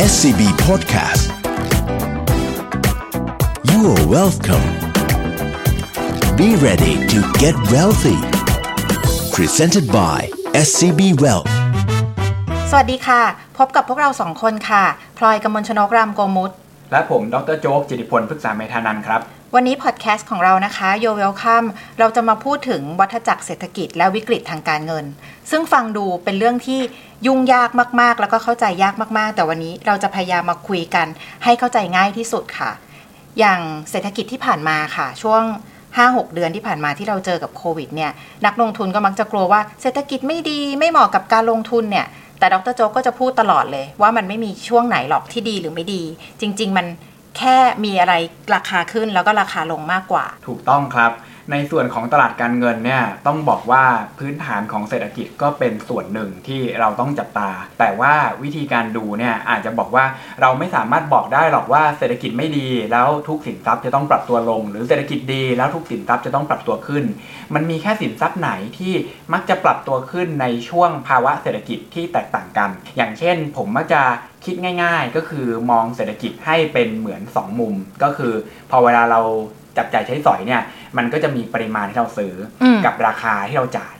SCB Podcast You're Welcome Be Ready to Get Wealthy Presented by SCB Wealth สวัสดีค่ะพบกับพวกเรา2คนค่ะพลอยกมลชนกรามโกมุตและผมดร.โจ๊กจิติพลพฤกษาเมธานันท์ครับวันนี้พอดแคสต์ของเรานะคะ You're Welcome เราจะมาพูดถึงวัฏจักรเศรษฐกิจและวิกฤตทางการเงินซึ่งฟังดูเป็นเรื่องที่ยุ่งยากมากๆแล้วก็เข้าใจยากมากๆแต่วันนี้เราจะพยายามมาคุยกันให้เข้าใจง่ายที่สุดค่ะอย่างเศรษฐกิจที่ผ่านมาค่ะช่วง 5-6 เดือนที่ผ่านมาที่เราเจอกับโควิดเนี่ยนักลงทุนก็มักจะกลัวว่าเศรษฐกิจไม่ดีไม่เหมาะกับการลงทุนเนี่ยแต่ดร.โจ๊กก็จะพูดตลอดเลยว่ามันไม่มีช่วงไหนหรอกที่ดีหรือไม่ดีจริงๆมันแค่มีอะไรราคาขึ้นแล้วก็ราคาลงมากกว่าถูกต้องครับในส่วนของตลาดการเงินเนี่ยต้องบอกว่าพื้นฐานของเศรษฐกิจก็เป็นส่วนหนึ่งที่เราต้องจับตาแต่ว่าวิธีการดูเนี่ยอาจจะบอกว่าเราไม่สามารถบอกได้หรอกว่าเศรษฐกิจไม่ดีแล้วทุกสินทรัพย์จะต้องปรับตัวลงหรือเศรษฐกิจดีแล้วทุกสินทรัพย์จะต้องปรับตัวขึ้นมันมีแค่สินทรัพย์ไหนที่มักจะปรับตัวขึ้นในช่วงภาวะเศรษฐกิจที่แตกต่างกันอย่างเช่นผมมักจะคิดง่ายๆก็คือมองเศรษฐกิจให้เป็นเหมือน2มุมก็คือพอเวลาเราจับจ่ายใช้สอยเนี่ยมันก็จะมีปริมาณที่เราซื้อกับราคาที่เราจ่าย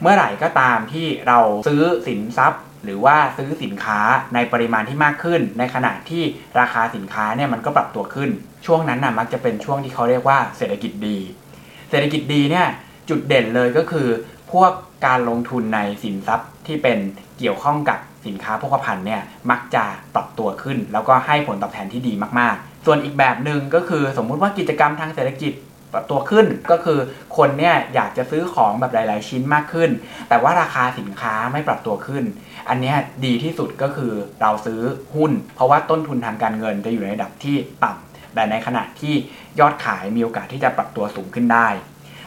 เมื่อไหร่ก็ตามที่เราซื้อสินทรัพย์หรือว่าซื้อสินค้าในปริมาณที่มากขึ้นในขณะที่ราคาสินค้าเนี่ยมันก็ปรับตัวขึ้นช่วงนั้นน่ะมักจะเป็นช่วงที่เขาเรียกว่าเศรษฐกิจดีเศรษฐกิจดีเนี่ยจุดเด่นเลยก็คือพวกการลงทุนในสินทรัพย์ที่เป็นเกี่ยวข้องกับสินค้าโภคภัณฑ์เนี่ยมักจะปรับตัวขึ้นแล้วก็ให้ผลตอบแทนที่ดีมากๆส่วนอีกแบบนึงก็คือสมมุติว่ากิจกรรมทางเศรษฐกิจปรับตัวขึ้นก็คือคนเนี่ยอยากจะซื้อของแบบหลายๆชิ้นมากขึ้นแต่ว่าราคาสินค้าไม่ปรับตัวขึ้นอันเนี้ยดีที่สุดก็คือเราซื้อหุ้นเพราะว่าต้นทุนทางการเงินจะอยู่ในระดับที่ต่ำแต่ในขณะที่ยอดขายมีโอกาสที่จะปรับตัวสูงขึ้นได้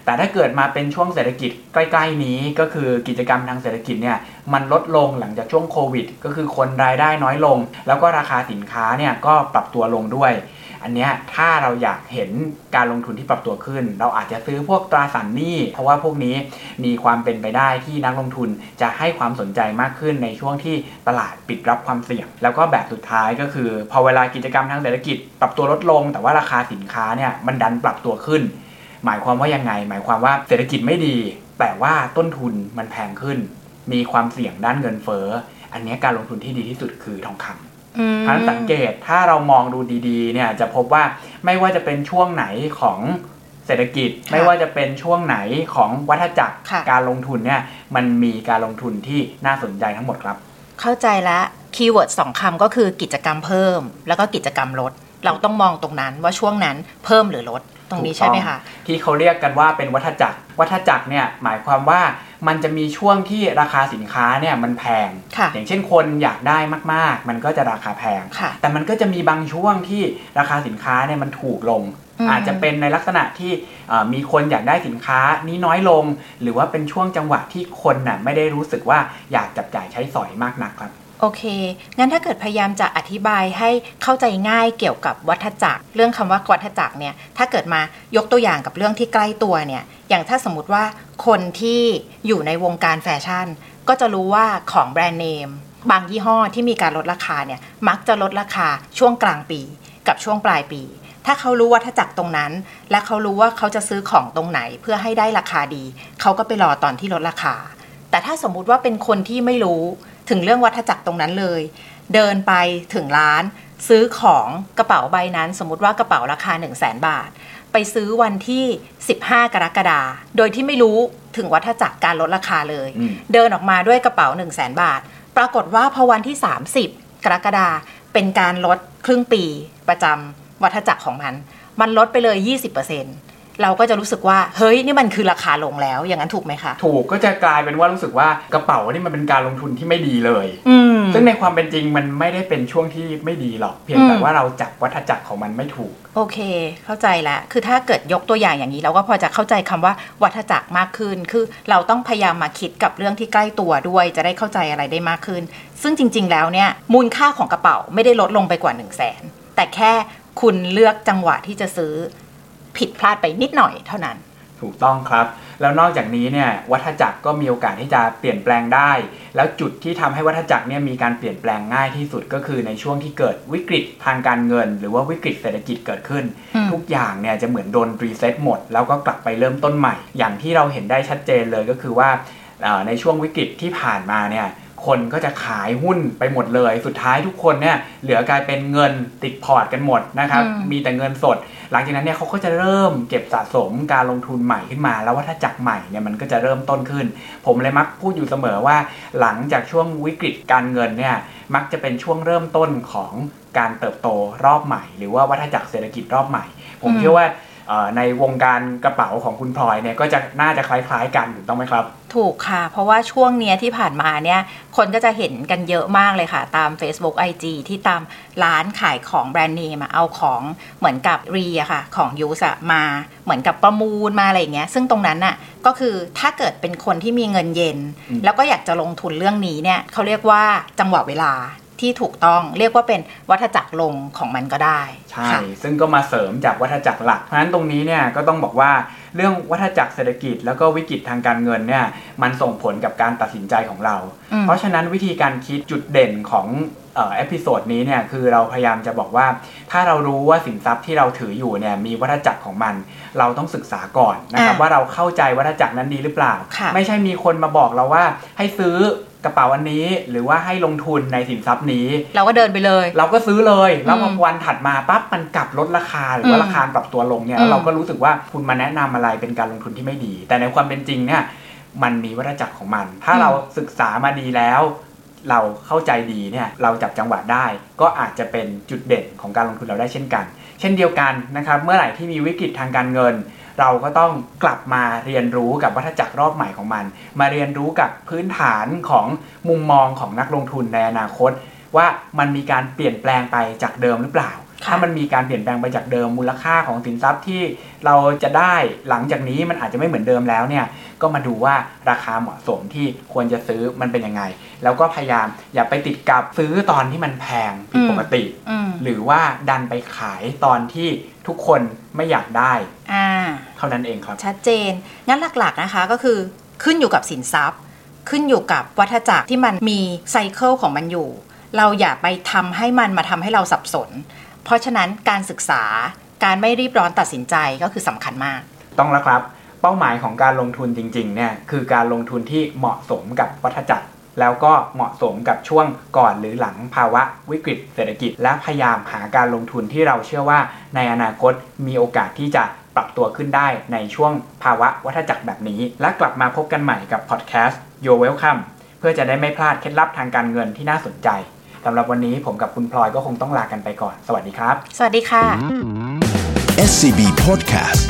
แต่ถ้าเกิดมาเป็นช่วงเศรษฐกิจใกล้ๆนี้ก็คือกิจกรรมทางเศรษฐกิจเนี่ยมันลดลงหลังจากช่วงโควิดก็คือคนรายได้น้อยลงแล้วก็ราคาสินค้าเนี่ยก็ปรับตัวลงด้วยอันเนี้ยถ้าเราอยากเห็นการลงทุนที่ปรับตัวขึ้นเราอาจจะซื้อพวกตราสารหนี้เพราะว่าพวกนี้มีความเป็นไปได้ที่นักลงทุนจะให้ความสนใจมากขึ้นในช่วงที่ตลาดปิดรับความเสี่ยงแล้วก็แบบสุดท้ายก็คือพอเวลากิจกรรมทางเศรษฐกิจปรับตัวลดลงแต่ว่าราคาสินค้าเนี่ยมันดันปรับตัวขึ้นหมายความว่ายังไงหมายความว่าเศรษฐกิจไม่ดีแต่ว่าต้นทุนมันแพงขึ้นมีความเสี่ยงด้านเงินเฟ้ออันนี้การลงทุนที่ดีที่สุดคือทองคำถ้าสังเกตถ้าเรามองดูดีๆเนี่ยจะพบว่าไม่ว่าจะเป็นช่วงไหนของเศรษฐกิจไม่ว่าจะเป็นช่วงไหนของวัฏจักรการลงทุนเนี่ยมันมีการลงทุนที่น่าสนใจทั้งหมดครับเข้าใจละคีย์เวิร์ด2คำก็คือกิจกรรมเพิ่มแล้วก็กิจกรรมลดเราต้องมองตรงนั้นว่าช่วงนั้นเพิ่มหรือลดตรงนี้ใช่ไหมคะที่เขาเรียกกันว่าเป็นวัฏจักรเนี่ยหมายความว่ามันจะมีช่วงที่ราคาสินค้าเนี่ยมันแพงอย่างเช่นคนอยากได้มากๆมันก็จะราคาแพงแต่มันก็จะมีบางช่วงที่ราคาสินค้าเนี่ยมันถูกลงอาจจะเป็นในลักษณะที่มีคนอยากได้สินค้านี้น้อยลงหรือว่าเป็นช่วงจังหวะที่คนน่ะไม่ได้รู้สึกว่าอยากจับจ่ายใช้สอยมากนักครับโอเคงั้นถ้าเกิดพยายามจะอธิบายให้เข้าใจง่ายเกี่ยวกับวัฏจักรเรื่องคำว่าวัฏจักรเนี่ยถ้าเกิดมายกตัวอย่างกับเรื่องที่ใกล้ตัวเนี่ยอย่างถ้าสมมติว่าคนที่อยู่ในวงการแฟชั่นก็จะรู้ว่าของแบรนด์เนมบางยี่ห้อที่มีการลดราคาเนี่ยมักจะลดราคาช่วงกลางปีกับช่วงปลายปีถ้าเขารู้วัฏจักรตรงนั้นและเขารู้ว่าเขาจะซื้อของตรงไหนเพื่อให้ได้ราคาดีเขาก็ไปรอตอนที่ลดราคาแต่ถ้าสมมติว่าเป็นคนที่ไม่รู้ถึงเรื่องวัฏจักรตรงนั้นเลยเดินไปถึงร้านซื้อของกระเป๋าใบนั้นสมมติว่ากระเป๋าราคา 100,000 บาทไปซื้อวันที่15กรกฎาคมโดยที่ไม่รู้ถึงวัฏจักรการลดราคาเลยเดินออกมาด้วยกระเป๋า 100,000 บาทปรากฏว่าพอวันที่30กรกฎาคมเป็นการลดครึ่งปีประจำวัฏจักรของมันลดไปเลย 20%เราก็จะรู้สึกว่าเฮ้ยนี่มันคือราคาลงแล้วอย่างนั้นถูกไหมคะถูกก็จะกลายเป็นว่ารู้สึกว่ากระเป๋านี่มันเป็นการลงทุนที่ไม่ดีเลยซึ่งในความเป็นจริงมันไม่ได้เป็นช่วงที่ไม่ดีหรอกเพียงแต่ว่าเราจับวัฏจักรของมันไม่ถูกโอเคเข้าใจแล้วคือถ้าเกิดยกตัวอย่างอย่างนี้เราก็พอจะเข้าใจคำว่าวัฏจักรมากขึ้นคือเราต้องพยายามมาคิดกับเรื่องที่ใกล้ตัวด้วยจะได้เข้าใจอะไรได้มากขึ้นซึ่งจริงๆแล้วเนี่ยมูลค่าของกระเป๋าไม่ได้ลดลงไปกว่า 100,000 แต่แค่คุณเลือกจังหวะที่จะซื้อผิดพลาดไปนิดหน่อยเท่านั้นถูกต้องครับ แล้วนอกจากนี้เนี่ยวัฏจักรก็มีโอกาสที่จะเปลี่ยนแปลงได้แล้วจุดที่ทำให้วัฏจักรเนี่ยมีการเปลี่ยนแปลงง่ายที่สุดก็คือในช่วงที่เกิดวิกฤตทางการเงินหรือว่าวิกฤตเศรษฐกิจเกิดขึ้นทุกอย่างเนี่ยจะเหมือนโดนรีเซ็ตหมดแล้วก็กลับไปเริ่มต้นใหม่อย่างที่เราเห็นได้ชัดเจนเลยก็คือว่าในช่วงวิกฤตที่ผ่านมาเนี่ยคนก็จะขายหุ้นไปหมดเลยสุดท้ายทุกคนเนี่ยเหลือกลายเป็นเงินติดพอร์ตกันหมดนะครับมีแต่เงินสดหลังจากนั้นเนี่ยเขาก็จะเริ่มเก็บสะสมการลงทุนใหม่ขึ้นมาแล้ววัฏจักรใหม่เนี่ยมันก็จะเริ่มต้นขึ้นผมเลยมักพูดอยู่เสมอว่าหลังจากช่วงวิกฤตการเงินเนี่ยมักจะเป็นช่วงเริ่มต้นของการเติบโตรอบใหม่หรือว่าวัฏจักรเศรษฐกิจรอบใหม่ผมเชื่อว่าในวงการกระเป๋าของคุณพลอยเนี่ยก็จะน่าจะคล้ายๆกันถูกต้องไหมครับถูกค่ะเพราะว่าช่วงเนี้ยที่ผ่านมาเนี่ยคนก็จะเห็นกันเยอะมากเลยค่ะตาม Facebook IG ที่ตามร้านขายของแบรนด์เนมเอาของเหมือนกับรีอะค่ะของยูสอะมาเหมือนกับประมูลมาอะไรอย่างเงี้ยซึ่งตรงนั้นอะก็คือถ้าเกิดเป็นคนที่มีเงินเย็นแล้วก็อยากจะลงทุนเรื่องนี้เนี่ยเขาเรียกว่าจังหวะเวลาที่ถูกต้องเรียกว่าเป็นวัฏจักรลงของมันก็ได้ใช่ซึ่งก็มาเสริมจากวัฏจักรหลักเพราะฉะนั้นตรงนี้เนี่ยก็ต้องบอกว่าเรื่องวัฏจักรเศรษฐกิจแล้วก็วิกฤตทางการเงินเนี่ยมันส่งผลกับการตัดสินใจของเราเพราะฉะนั้นวิธีการคิดจุดเด่นของเอพิโซดนี้เนี่ยคือเราพยายามจะบอกว่าถ้าเรารู้ว่าสินทรัพย์ที่เราถืออยู่เนี่ยมีวัฏจักรของมันเราต้องศึกษาก่อนนะครับว่าเราเข้าใจวัฏจักรนั้นดีหรือเปล่าไม่ใช่มีคนมาบอกเราว่าให้ซื้อกระเป๋าอันนี้หรือว่าให้ลงทุนในสินทรัพย์นี้เราก็เดินไปเลยเราก็ซื้อเลยแล้วพอวันถัดมาปั๊บมันกลับลดราคาหรือว่าราคาปรับตัวลงเนี่ยเราก็รู้สึกว่าคุณมาแนะนำอะไรเป็นการลงทุนที่ไม่ดีแต่ในความเป็นจริงเนี่ยมันมีวัฏจักรของมันถ้าเราศึกษามาดีแล้วเราเข้าใจดีเนี่ยเราจับจังหวะได้ก็อาจจะเป็นจุดเด่นของการลงทุนเราได้เช่นกันเช่นเดียวกันนะครับเมื่อไหร่ที่มีวิกฤตทางการเงินเราก็ต้องกลับมาเรียนรู้กับวัฏจักรรอบใหม่ของมันมาเรียนรู้กับพื้นฐานของมุมมองของนักลงทุนในอนาคตว่ามันมีการเปลี่ยนแปลงไปจากเดิมหรือเปล่าถ้ามันมีการเปลี่ยนแปลงไปจากเดิมมูลค่าของสินทรัพย์ที่เราจะได้หลังจากนี้มันอาจจะไม่เหมือนเดิมแล้วเนี่ยก็มาดูว่าราคาเหมาะสมที่ควรจะซื้อมันเป็นยังไงแล้วก็พยายามอย่าไปติดกับซื้อตอนที่มันแพงผิดปกติหรือว่าดันไปขายตอนที่ทุกคนไม่อยากได้เท่านั้นเองครับชัดเจนงั้นหลักๆนะคะก็คือขึ้นอยู่กับสินทรัพย์ขึ้นอยู่กับวัฏจักรที่มันมีไซเคิลของมันอยู่เราอย่าไปทำให้มันมาทำให้เราสับสนเพราะฉะนั้นการศึกษาการไม่รีบร้อนตัดสินใจก็คือสำคัญมากต้องแล้วครับเป้าหมายของการลงทุนจริงๆเนี่ยคือการลงทุนที่เหมาะสมกับวัฏจักรแล้วก็เหมาะสมกับช่วงก่อนหรือหลังภาวะวิกฤตเศรษฐกิจและพยายามหาการลงทุนที่เราเชื่อว่าในอนาคตมีโอกาสที่จะปรับตัวขึ้นได้ในช่วงภาวะวัฏจักรแบบนี้และกลับมาพบกันใหม่กับพอดแคสต์ You're Welcome เพื่อจะได้ไม่พลาดเคล็ดลับทางการเงินที่น่าสนใจสำหรับวันนี้ผมกับคุณพลอยก็คงต้องลากันไปก่อนสวัสดีครับสวัสดีค่ะ SCB Podcast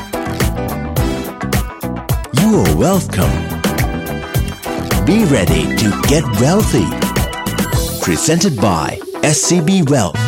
You're Welcome Be Ready to Get Wealthy Presented by SCB Wealth